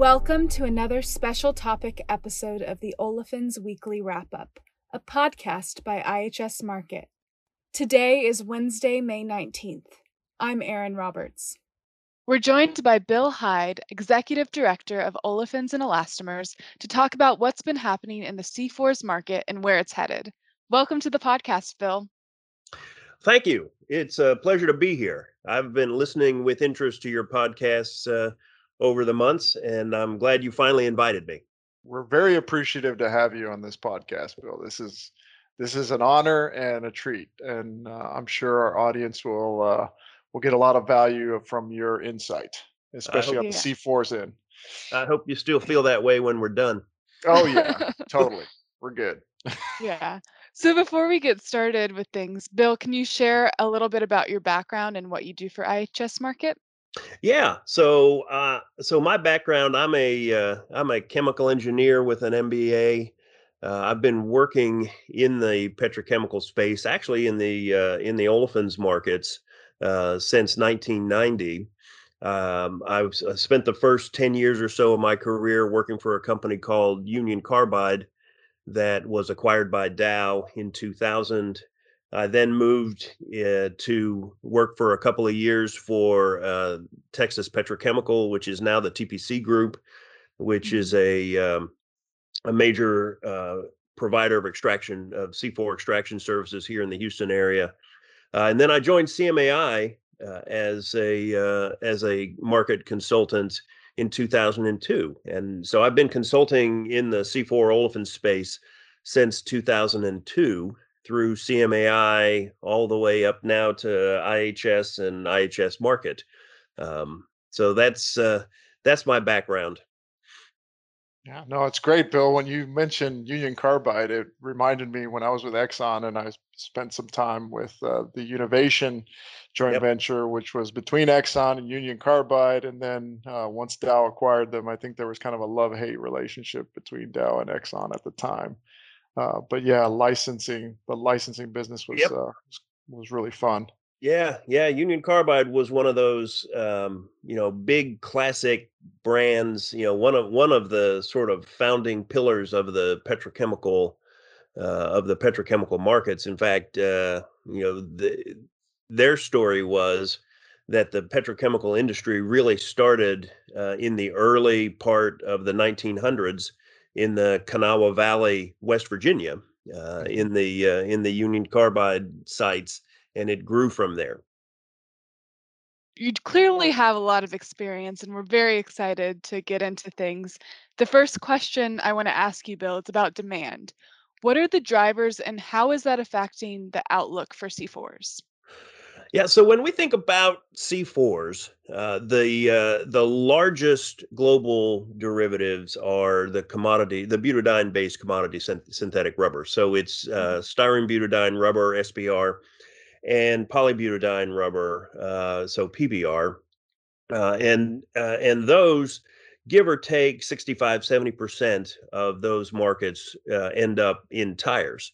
Welcome to another special topic episode of the Olefins Weekly Wrap-Up, a podcast by IHS Markit. Today is Wednesday, May 19th. I'm Aaron Roberts. We're joined by Bill Hyde, Executive Director of Olefins and Elastomers, to talk about what's been happening in the C4s market and where it's headed. Welcome to the podcast, Bill. Thank you. It's a pleasure to be here. I've been listening with interest to your podcasts over the months, and I'm glad you finally invited me. We're very appreciative to have you on this podcast, Bill. This is an honor and a treat, and I'm sure our audience will get a lot of value from your insight, especially on the C4s end. I hope you still feel that way when we're done. Oh yeah, totally. We're good. Yeah. So before we get started with things, Bill, can you share a little bit about your background and what you do for IHS Markit? Yeah. So my background, I'm a chemical engineer with an MBA. I've been working in the petrochemical space, actually in the olefins markets since 1990. I've spent the first 10 years or so of my career working for a company called Union Carbide that was acquired by Dow in 2000. I then moved to work for a couple of years for Texas Petrochemical, which is now the TPC Group, which is a major provider of extraction of C4 extraction services here in the Houston area. And then I joined CMAI as a market consultant in 2002. And so I've been consulting in the C4 olefin space since 2002 through CMAI all the way up now to IHS and IHS Markit. So that's my background. Yeah, no, it's great, Bill. When you mentioned Union Carbide, it reminded me when I was with Exxon and I spent some time with the Univation joint venture, which was between Exxon and Union Carbide. And then once Dow acquired them, I think there was kind of a love-hate relationship between Dow and Exxon at the time. But yeah, the licensing business was really fun. Yeah. Union Carbide was one of those, big classic brands. You know, one of the sort of founding pillars of the petrochemical markets. In fact, their story was that the petrochemical industry really started in the early part of the 1900s in the Kanawha Valley, West Virginia, in the Union Carbide sites. And it grew from there. You clearly have a lot of experience, and we're very excited to get into things. The first question I want to ask you, Bill, it's about demand. What are the drivers, and how is that affecting the outlook for C4s? Yeah, so when we think about C4s, the largest global derivatives are the commodity, the butadiene-based commodity synthetic rubber. So it's styrene butadiene rubber, SBR, and polybutadiene rubber, so PBR, and those, give or take 65-70% of those markets end up in tires.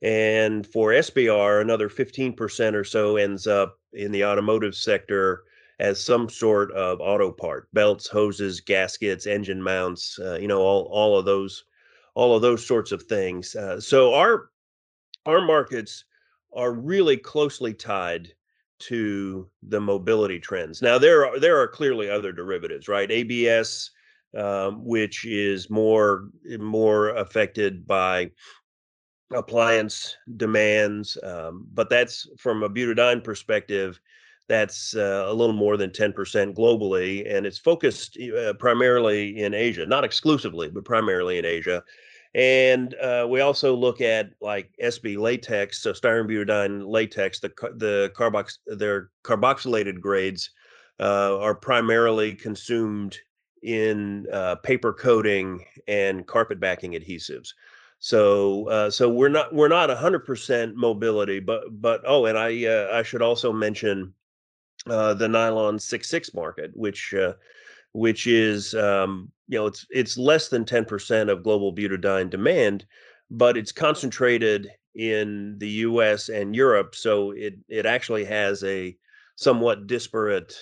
And for SBR, another 15% or so ends up in the automotive sector as some sort of auto part, belts, hoses, gaskets, engine mounts, all of those sorts of things. So our markets are really closely tied to the mobility trends. Now, there are clearly other derivatives, right? ABS, which is more affected by appliance demands, but that's, from a butadiene perspective, that's a little more than 10% globally, and it's focused primarily in Asia, not exclusively, but primarily in Asia. And we also look at like SB latex, so styrene butadiene latex. Their carboxylated grades are primarily consumed in paper coating and carpet backing adhesives. So we're not 100% mobility, and I should also mention the nylon 6,6 market, which is it's less than 10% of global butadiene demand, but it's concentrated in the U.S. and Europe, so it actually has a somewhat disparate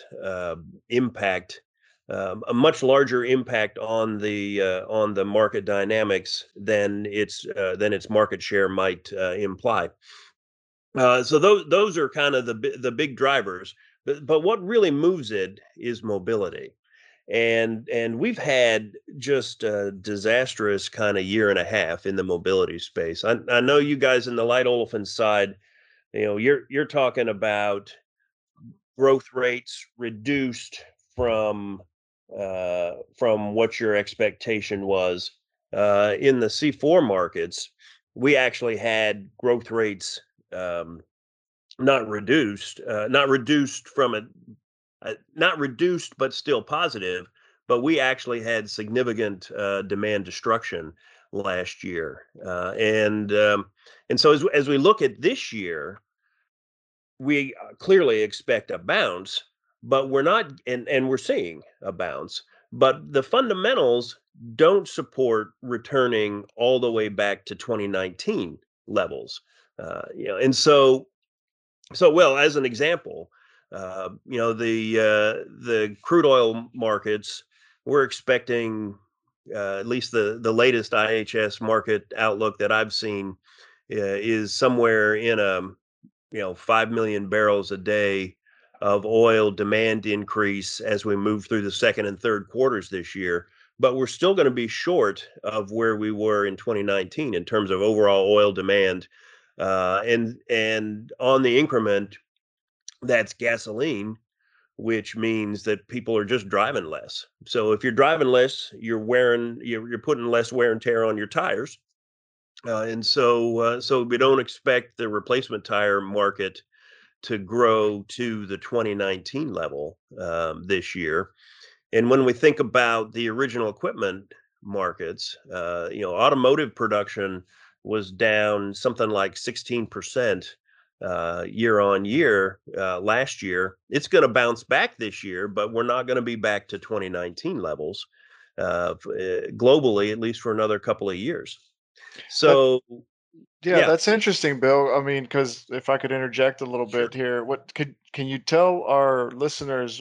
impact a much larger impact on the market dynamics than its market share might imply. So those are kind of the big drivers. But what really moves it is mobility. And we've had just a disastrous kind of year and a half in the mobility space. I know you guys in the light olefin side, you know, you're talking about growth rates reduced from what your expectation was. In the C4 markets, we actually had growth rates not reduced, but still positive. But we actually had significant demand destruction last year, and so as we look at this year, we clearly expect a bounce, but we're not, and we're seeing a bounce. But the fundamentals don't support returning all the way back to 2019 levels. And so well, as an example, the crude oil markets, we're expecting at least the latest IHS market outlook that I've seen is somewhere in a 5 million barrels a day of oil demand increase as we move through the second and third quarters this year. But we're still going to be short of where we were in 2019 in terms of overall oil demand. And on the increment, that's gasoline, which means that people are just driving less. So if you're driving less, you're putting less wear and tear on your tires. And so we don't expect the replacement tire market to grow to the 2019 level this year. And when we think about the original equipment markets, automotive production was down something like 16% year on year last year. It's going to bounce back this year, but we're not going to be back to 2019 levels globally, at least for another couple of years. So, that's interesting, Bill. I mean, because if I could interject a little bit here, can you tell our listeners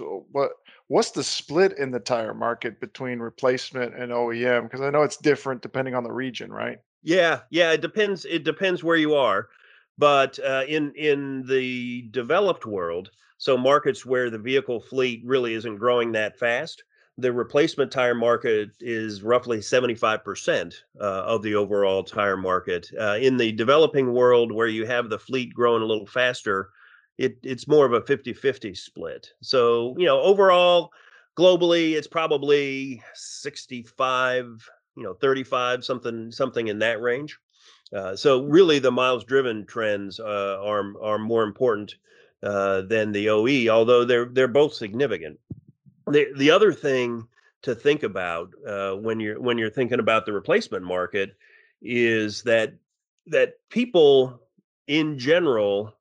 what's the split in the tire market between replacement and OEM? Because I know it's different depending on the region, right? Yeah, it depends. It depends where you are, but in the developed world, so markets where the vehicle fleet really isn't growing that fast, the replacement tire market is roughly 75% of the overall tire market. In the developing world where you have the fleet growing a little faster, it's more of a 50-50 split. So, overall, globally, it's probably 65, 35, something in that range. So really the miles driven trends are more important than the OE, although they're both significant. The other thing to think about when you're thinking about the replacement market is that people in general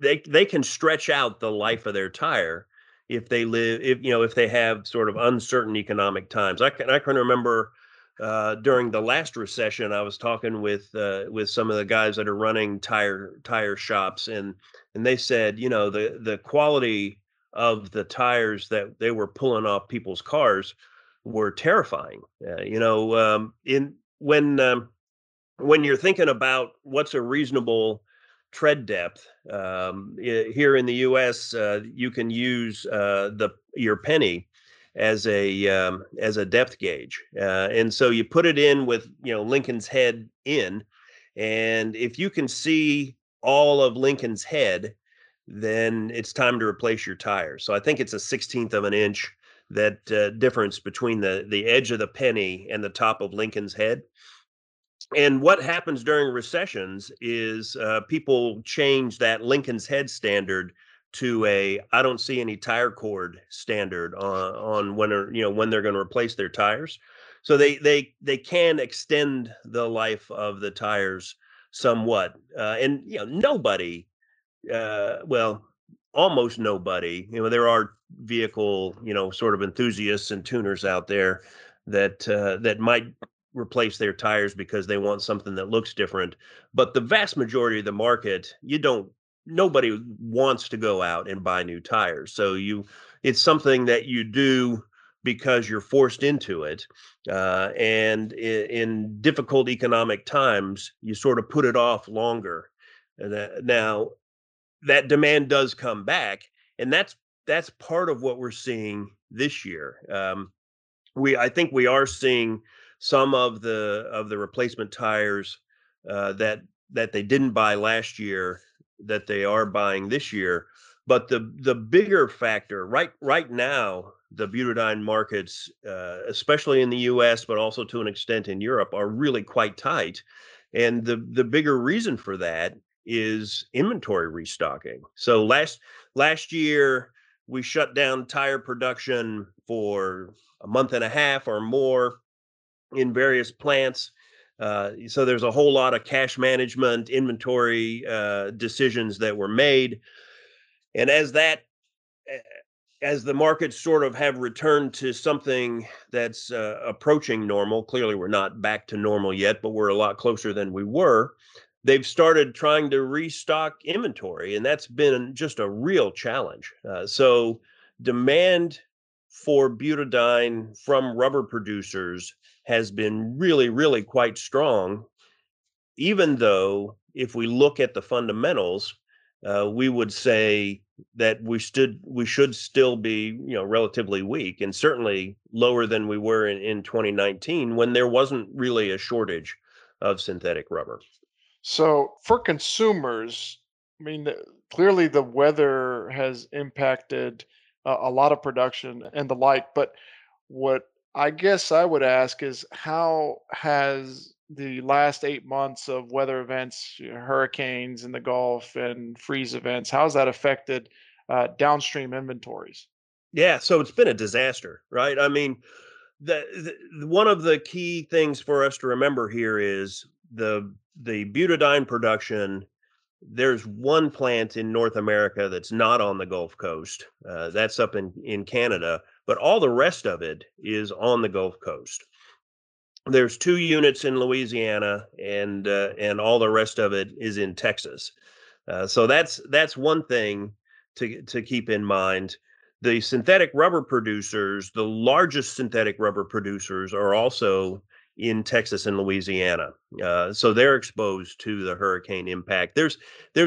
they can stretch out the life of their tire if they have sort of uncertain economic times. I can remember during the last recession I was talking with some of the guys that are running tire shops and they said the quality of the tires that they were pulling off people's cars were terrifying. When you're thinking about what's a reasonable tread depth, here in the U.S., you can use your penny as a depth gauge, and so you put it in with Lincoln's head in, and if you can see all of Lincoln's head, then it's time to replace your tire. So I think it's a 16th of an inch that difference between the edge of the penny and the top of Lincoln's head. And what happens during recessions is people change that Lincoln's head standard to a I don't see any tire cord standard on when they're going to replace their tires. So they can extend the life of the tires somewhat. Nobody. Almost nobody. There are vehicle, sort of enthusiasts and tuners out there that might replace their tires because they want something that looks different. But the vast majority of the market, you don't nobody wants to go out and buy new tires. So it's something that you do because you're forced into it. And in difficult economic times, you sort of put it off longer. And now that demand does come back. And that's part of what we're seeing this year. I think we are seeing some of the replacement tires that they didn't buy last year that they are buying this year. But the bigger factor right now, the butadiene markets, especially in the U.S., but also to an extent in Europe, are really quite tight. And the bigger reason for that is inventory restocking. So last year, we shut down tire production for a month and a half or more in various plants. So there's a whole lot of cash management, inventory decisions that were made. And as the markets sort of have returned to something that's approaching normal, clearly we're not back to normal yet, but we're a lot closer than we were, they've started trying to restock inventory, and that's been just a real challenge. So demand for butadiene from rubber producers has been really, really quite strong, even though if we look at the fundamentals, we would say that we should still be, relatively weak, and certainly lower than we were in 2019, when there wasn't really a shortage of synthetic rubber. So for consumers, I mean, clearly the weather has impacted a lot of production and the like, but what I guess I would ask is, how has the last 8 months of weather events, hurricanes in the Gulf and freeze events, how has that affected downstream inventories? Yeah, so it's been a disaster, right? I mean, one of the key things for us to remember here is the butadiene production. There's one plant in North America that's not on the Gulf Coast. That's up in Canada, but all the rest of it is on the Gulf Coast. There's 2 units in Louisiana, and all the rest of it is in Texas. So that's one thing to keep in mind. The synthetic rubber producers, the largest synthetic rubber producers, are also in Texas and Louisiana. So they're exposed to the hurricane impact. There's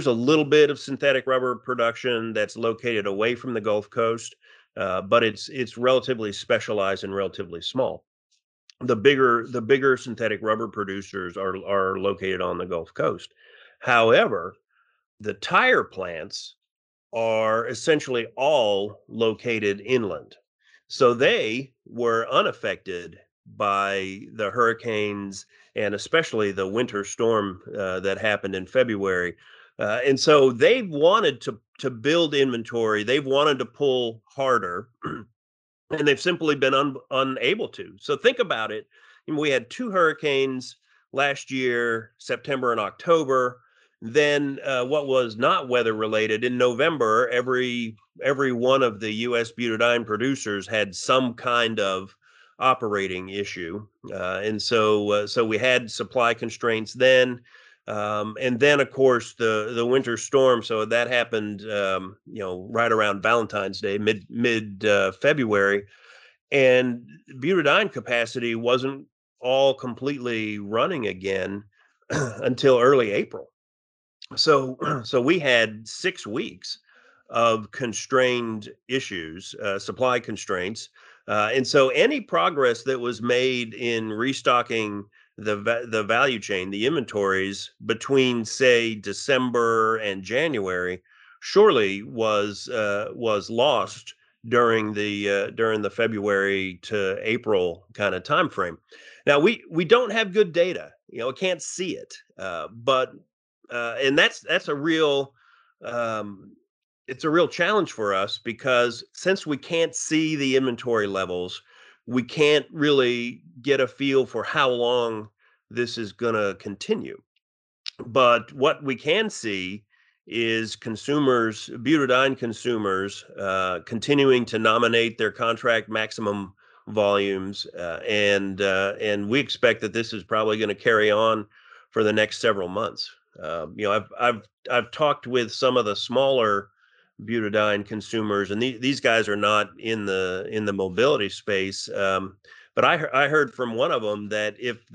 a little bit of synthetic rubber production that's located away from the Gulf Coast, but it's relatively specialized and relatively small. The bigger synthetic rubber producers are located on the Gulf Coast. However, the tire plants are essentially all located inland. So they were unaffected by the hurricanes and especially the winter storm that happened in February. And so they've wanted to build inventory. They've wanted to pull harder. And they've simply been unable to. So think about it. We had 2 hurricanes last year, September and October. Then what was not weather related, in November, every one of the U.S. butadiene producers had some kind of operating issue. And so we had supply constraints then. And then, of course, the winter storm. So that happened, right around Valentine's Day, mid February, and butadiene capacity wasn't all completely running again until early April. So we had 6 weeks of constrained issues, supply constraints, and so any progress that was made in restocking the value chain, the inventories between, say, December and January, surely was lost during the February to April kind of time frame. Now we don't have good data, I can't see it, but and that's a real it's a real challenge for us, because since we can't see the inventory levels, we can't really get a feel for how long this is going to continue. But what we can see is consumers, butadiene consumers, continuing to nominate their contract maximum volumes. And we expect that this is probably going to carry on for the next several months. You know, I've talked with some of the smaller butadiene consumers, and these guys are not in the mobility space. But I heard from one of them that if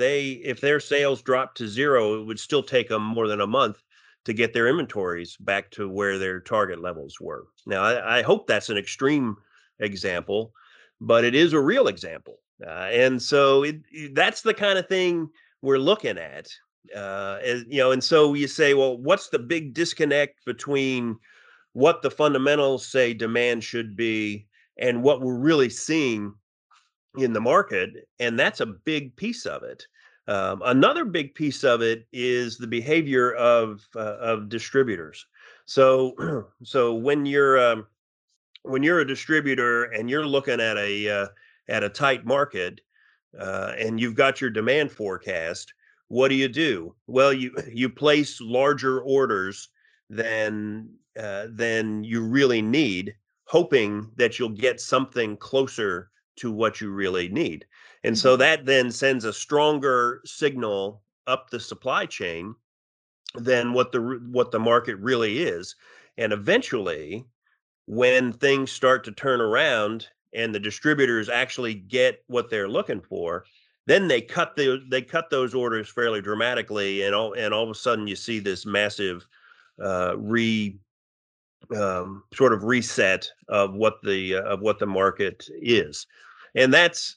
their sales dropped to zero, it would still take them more than a month to get their inventories back to where their target levels were. Now, I hope that's an extreme example, but it is a real example. And so that's the kind of thing we're looking at. You know, and so you say, well, what's the big disconnect between what the fundamentals say demand should be and what we're really seeing in the market? And that's a big piece of it. Another big piece of it is the behavior of distributors. So when you're a distributor and you're looking at a tight market, and you've got your demand forecast, what do? Well, you place larger orders than you really need, hoping that you'll get something closer to what you really need. And so that then sends a stronger signal up the supply chain than what the market really is. And eventually, when things start to turn around and the distributors actually get what they're looking for, then they cut those orders fairly dramatically, and all of a sudden you see this massive sort of reset of what the market is, and that's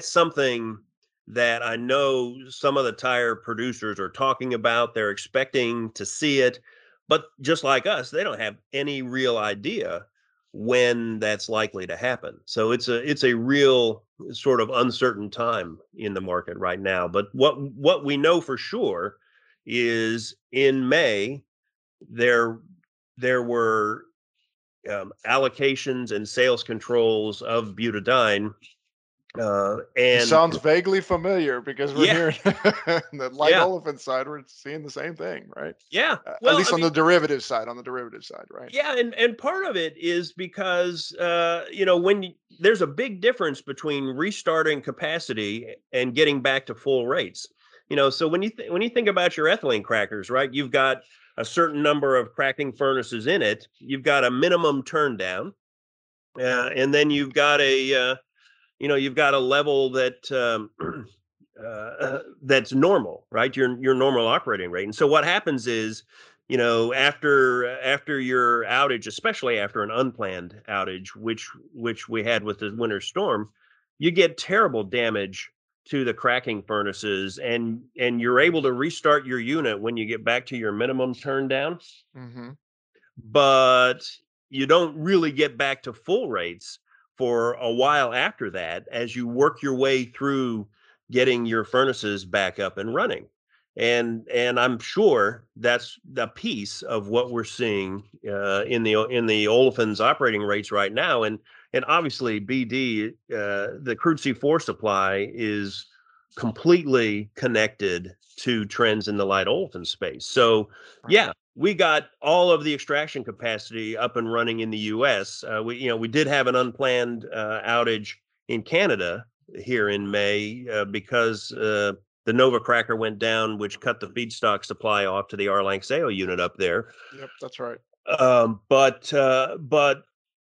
something that I know some of the tire producers are talking about. They're expecting to see it, but just like us, they don't have any real idea when that's likely to happen. So it's a real sort of uncertain time in the market right now. But what we know for sure is in May, there were allocations and sales controls of butadiene. And it sounds vaguely familiar because we're here on the light olefin side, we're seeing the same thing, right? Yeah. Well, at least on the derivative side, right? Yeah. And part of it is because, you know, there's a big difference between restarting capacity and getting back to full rates. You know, so when you think about your ethylene crackers, right, you've got a certain number of cracking furnaces in it, you've got a minimum turn down, and then you've got a level that that's normal, right? Your normal operating rate. And so what happens is, you know, after your outage, especially after an unplanned outage, which we had with the winter storm, you get terrible damage to the cracking furnaces, and you're able to restart your unit when you get back to your minimum turn down. Mm-hmm. But you don't really get back to full rates for a while after that, as you work your way through getting your furnaces back up and running. And I'm sure that's the piece of what we're seeing in the olefins operating rates right now. And obviously BD, the crude C4 supply, is completely connected to trends in the light olefin space. So yeah, we got all of the extraction capacity up and running in the U.S. We did have an unplanned outage in Canada here in May because the Nova cracker went down, which cut the feedstock supply off to the Arlanxeo unit up there. Yep, that's right. But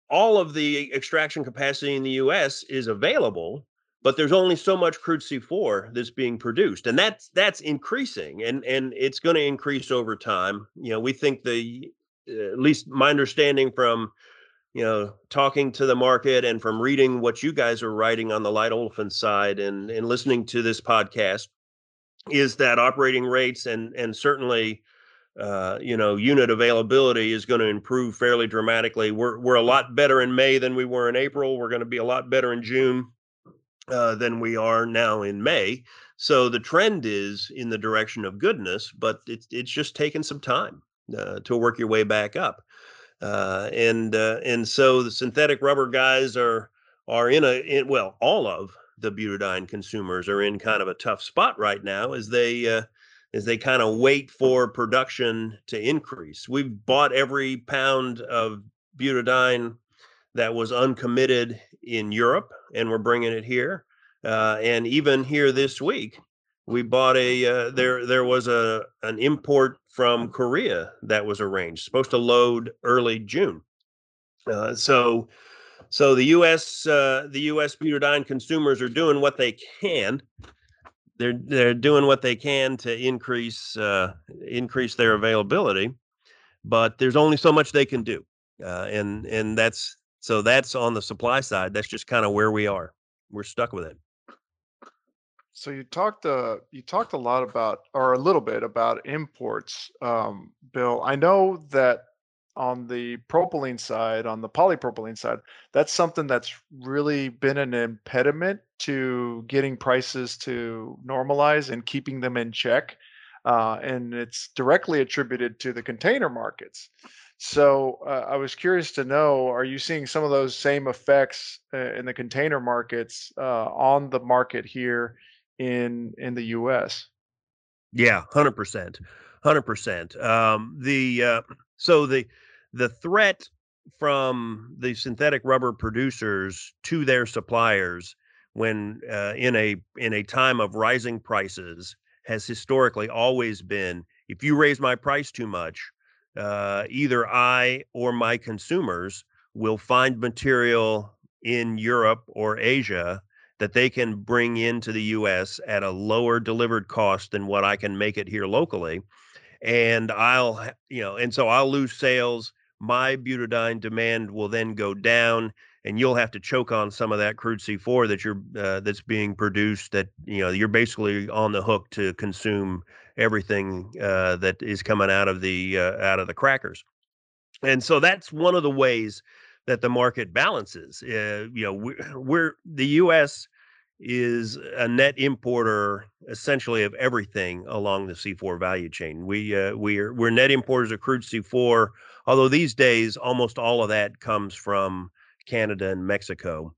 all of the extraction capacity in the U.S. is available, but there's only so much crude C4 that's being produced, and that's increasing, and it's going to increase over time. You know, we think at least my understanding from, you know, talking to the market and from reading what you guys are writing on the light olefin side and listening to this podcast, is that operating rates and certainly, you know, unit availability is going to improve fairly dramatically. We're a lot better in May than we were in April. We're going to be a lot better in June than we are now in May. So the trend is in the direction of goodness, but it's just taken some time to work your way back up. And so the synthetic rubber guys are all of the butadiene consumers are in kind of a tough spot right now as they kind of wait for production to increase. We've bought every pound of butadiene that was uncommitted in Europe, and we're bringing it here. And even here this week, we bought there was an import from Korea that was arranged, supposed to load early June. So the U.S. butadiene consumers are doing what they can. They're doing what they can to increase their availability, but there's only so much they can do, and that's on the supply side. That's just kind of where we are. We're stuck with it. So you talked a lot about, or a little bit about, imports, Bill. I know that on the propylene side, on the polypropylene side, that's something that's really been an impediment to getting prices to normalize and keeping them in check. And it's directly attributed to the container markets. So I was curious to know, are you seeing some of those same effects in the container markets on the market here in the U.S.? Yeah, 100%. 100%. So the threat from the synthetic rubber producers to their suppliers when in a time of rising prices has historically always been, if you raise my price too much, either I or my consumers will find material in Europe or Asia that they can bring into the U.S. at a lower delivered cost than what I can make it here locally. And I'll lose sales. My butadiene demand will then go down, and you'll have to choke on some of that crude C4 that that's being produced. That you're basically on the hook to consume everything that is coming out of the crackers. And so that's one of the ways that the market balances. We're the U.S. is a net importer essentially of everything along the C4 value chain. We're net importers of crude C4, although these days almost all of that comes from Canada and Mexico.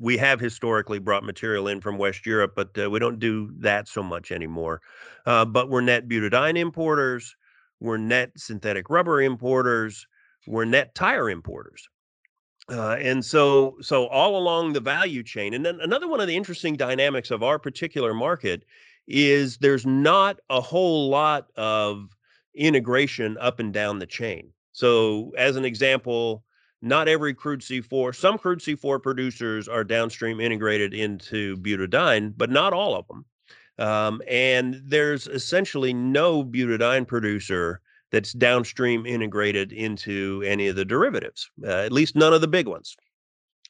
We have historically brought material in from West Europe, but we don't do that so much anymore. But we're net butadiene importers, we're net synthetic rubber importers, we're net tire importers. And so all along the value chain. And then another one of the interesting dynamics of our particular market is there's not a whole lot of integration up and down the chain. So as an example, not every crude C4, some crude C4 producers are downstream integrated into butadiene, but not all of them. And there's essentially no butadiene producer that's downstream integrated into any of the derivatives, at least none of the big ones.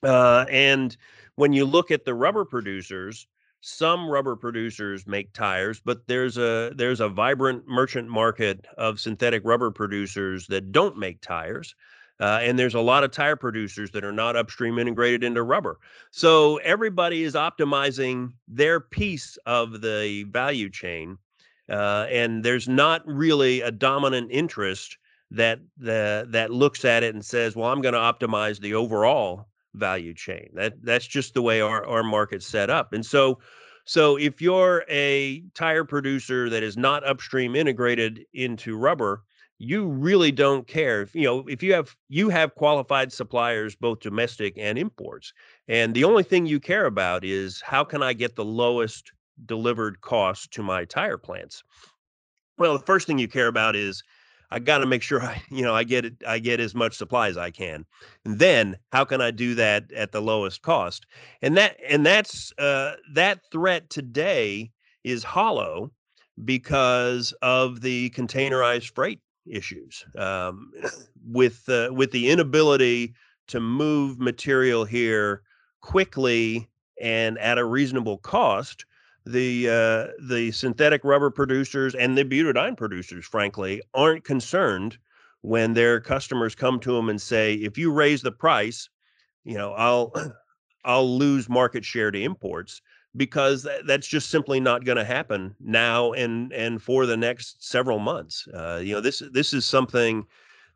And when you look at the rubber producers, some rubber producers make tires, but there's a vibrant merchant market of synthetic rubber producers that don't make tires. And there's a lot of tire producers that are not upstream integrated into rubber. So everybody is optimizing their piece of the value chain. And there's not really a dominant interest that looks at it and says, well, I'm going to optimize the overall value chain. That's just the way our market's set up. And so if you're a tire producer that is not upstream integrated into rubber, you really don't care if you have qualified suppliers, both domestic and imports. And the only thing you care about is, how can I get the lowest delivered cost to my tire plants? Well, the first thing you care about is, I got to make sure I get as much supply as I can. And then how can I do that at the lowest cost? And that's that threat today is hollow because of the containerized freight issues, with the inability to move material here quickly and at a reasonable cost. The synthetic rubber producers and the butadiene producers, frankly, aren't concerned when their customers come to them and say, if you raise the price, I'll lose market share to imports, because that's just simply not going to happen now and for the next several months. This is something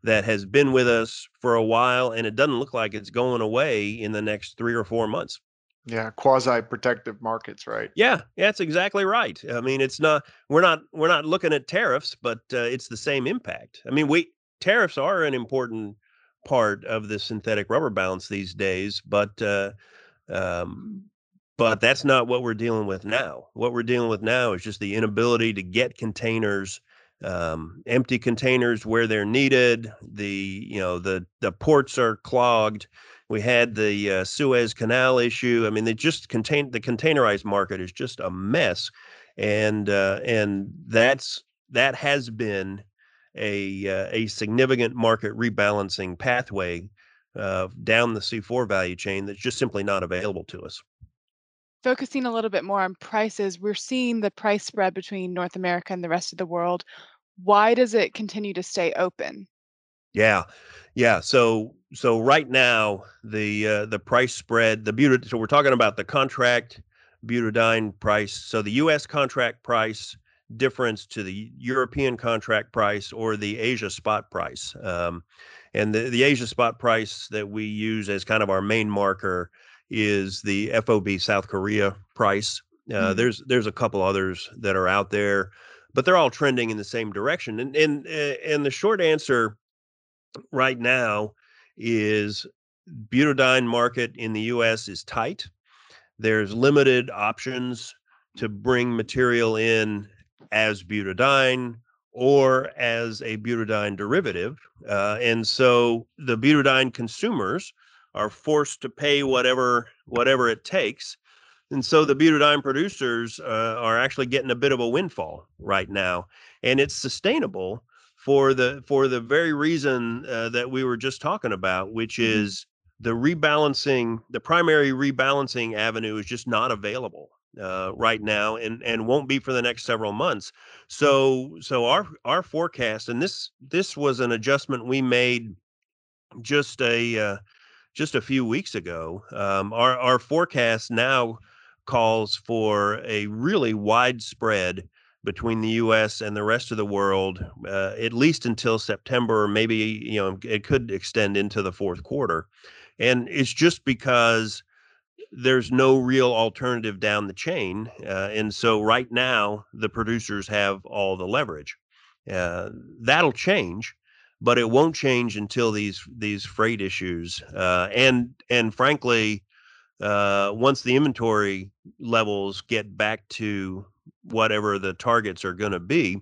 that has been with us for a while, and it doesn't look like it's going away in the next 3 or 4 months. Yeah, quasi-protective markets, right? Yeah, that's exactly right. I mean, it's not we're not looking at tariffs, but it's the same impact. I mean, tariffs are an important part of the synthetic rubber balance these days, but that's not what we're dealing with now. What we're dealing with now is just the inability to get containers empty containers where they're needed. The ports are clogged. We had the Suez Canal issue. I mean, the containerized market is just a mess, and that has been a significant market rebalancing pathway down the C4 value chain that's just simply not available to us. Focusing a little bit more on prices, we're seeing the price spread between North America and the rest of the world. Why does it continue to stay open? Yeah. So right now the price spread, so we're talking about the contract butadiene price. So the U.S. contract price difference to the European contract price or the Asia spot price, and the Asia spot price that we use as kind of our main marker is the FOB South Korea price. There's a couple others that are out there, but they're all trending in the same direction. And the short answer right now is butadiene market in the U.S. is tight. There's limited options to bring material in as butadiene or as a butadiene derivative. And so the butadiene consumers are forced to pay whatever it takes. And so the butadiene producers are actually getting a bit of a windfall right now. And it's sustainable for the very reason that we were just talking about, which is the primary rebalancing avenue is just not available right now, and won't be for the next several months. So our forecast, and this was an adjustment we made just a few weeks ago, our forecast now calls for a really wide spread between the U.S. and the rest of the world, at least until September. Maybe, it could extend into the fourth quarter. And it's just because there's no real alternative down the chain. And so right now, the producers have all the leverage. That'll change, but it won't change until these freight issues. And frankly, once the inventory levels get back to whatever the targets are going to be,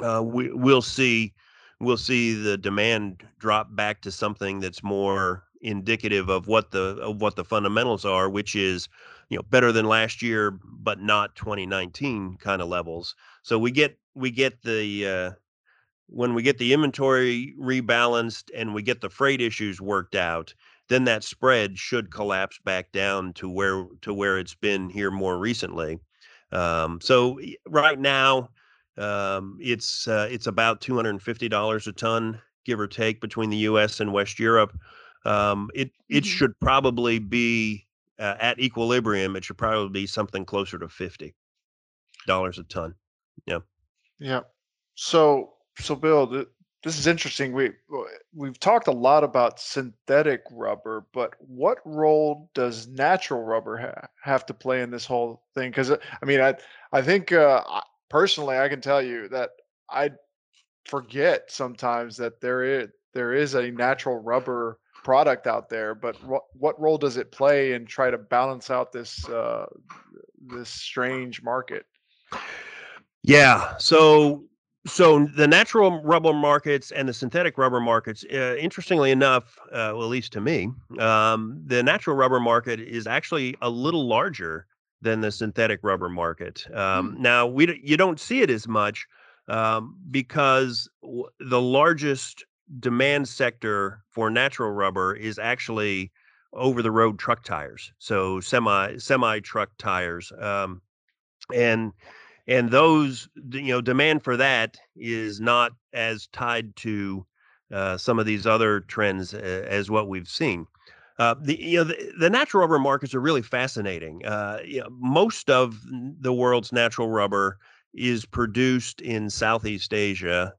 we'll see the demand drop back to something that's more indicative of what the fundamentals are, which is, better than last year, but not 2019 kind of levels. So we get the, when we get the inventory rebalanced and we get the freight issues worked out, then that spread should collapse back down to where it's been here more recently. So right now, it's about $250 a ton, give or take, between the U.S. and West Europe. It should probably be at equilibrium. It should probably be something closer to $50 a ton. Yeah. Yeah. So Bill, this is interesting. We've talked a lot about synthetic rubber, but what role does natural rubber have to play in this whole thing? Because I think personally, I can tell you that I forget sometimes that there is a natural rubber product out there. But what role does it play in try to balance out this strange market? Yeah. So the natural rubber markets and the synthetic rubber markets, interestingly enough, well, at least to me, the natural rubber market is actually a little larger than the synthetic rubber market. Now, you don't see it as much because the largest demand sector for natural rubber is actually over-the-road truck tires, so semi truck tires, and those, demand for that is not as tied to some of these other trends as what we've seen. The natural rubber markets are really fascinating. Most of the world's natural rubber is produced in Southeast Asia.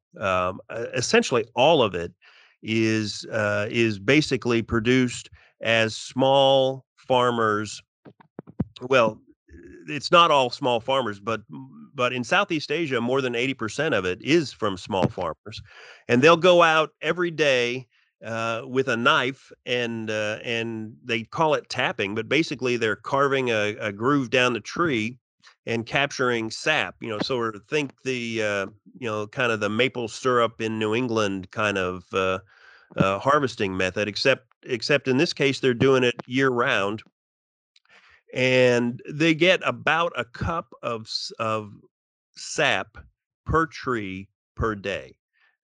Essentially, all of it is basically produced as small farmers. Well, it's not all small farmers, but in Southeast Asia, more than 80% of it is from small farmers, and they'll go out every day with a knife, and they call it tapping, but basically they're carving a groove down the tree and capturing sap, you know, sort of think the, you know, kind of the maple syrup in New England kind of harvesting method, except in this case, they're doing it year round. And they get about a cup of sap per tree per day.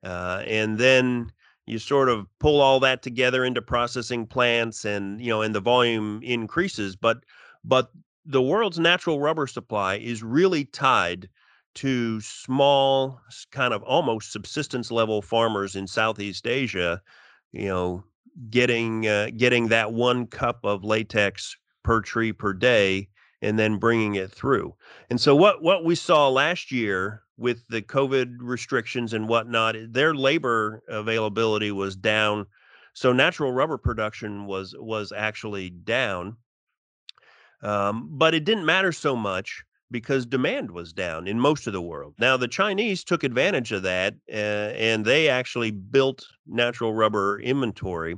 And then you sort of pull all that together into processing plants and, you know, and the volume increases. But the world's natural rubber supply is really tied to small, kind of almost subsistence level farmers in Southeast Asia, you know, getting that 1 cup of latex per tree per day and then bringing it through. And so what we saw last year with the COVID restrictions and whatnot, their labor availability was down. So natural rubber production was actually down. But it didn't matter so much because demand was down in most of the world. Now, the Chinese took advantage of that, and they actually built natural rubber inventory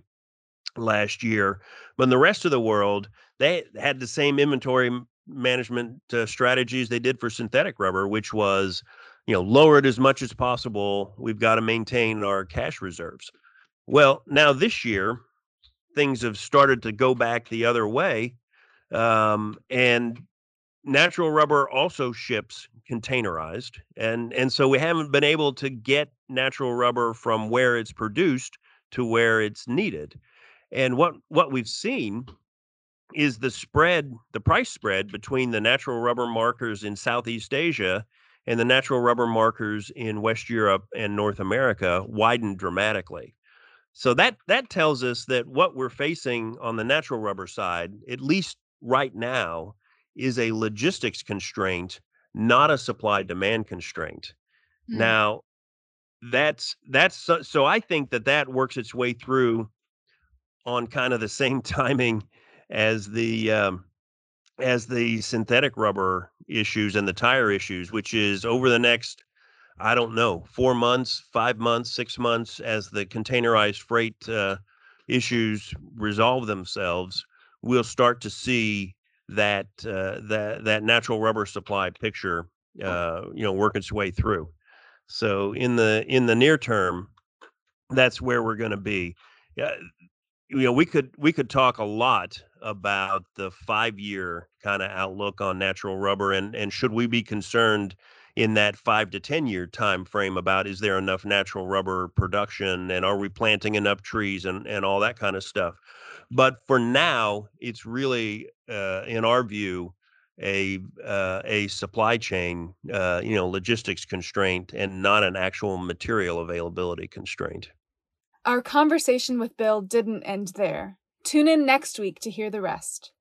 last year. But in the rest of the world, they had the same inventory management strategies they did for synthetic rubber, which was, you know, lower it as much as possible. We've got to maintain our cash reserves. Well, now this year, things have started to go back the other way. And natural rubber also ships containerized. And so we haven't been able to get natural rubber from where it's produced to where it's needed. And what we've seen is the spread, the price spread between the natural rubber markers in Southeast Asia and the natural rubber markers in West Europe and North America widened dramatically. So that tells us that what we're facing on the natural rubber side, at least right now, is a logistics constraint, not a supply-demand constraint. Mm-hmm. Now, so I think that works its way through on kind of the same timing as the synthetic rubber issues and the tire issues, which is over the next, I don't know, 4 months, 5 months, 6 months, as the containerized freight issues resolve themselves. We'll start to see that natural rubber supply picture, you know, work its way through. So in the near term, that's where we're going to be. You know, we could talk a lot about the 5-year kind of outlook on natural rubber, and should we be concerned in that 5 to 10 year time frame about, is there enough natural rubber production, and are we planting enough trees, and all that kind of stuff. But for now, it's really, in our view, a supply chain, you know, logistics constraint, and not an actual material availability constraint. Our conversation with Bill didn't end there. Tune in next week to hear the rest.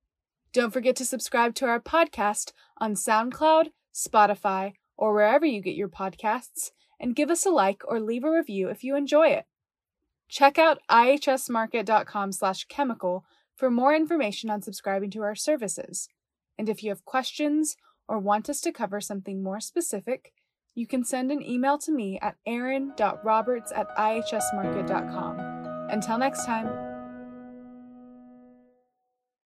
Don't forget to subscribe to our podcast on SoundCloud, Spotify, or wherever you get your podcasts, and give us a like or leave a review if you enjoy it. Check out ihsmarkit.com/chemical for more information on subscribing to our services. And if you have questions or want us to cover something more specific, you can send an email to me at aaron.roberts@ihsmarkit.com. Until next time.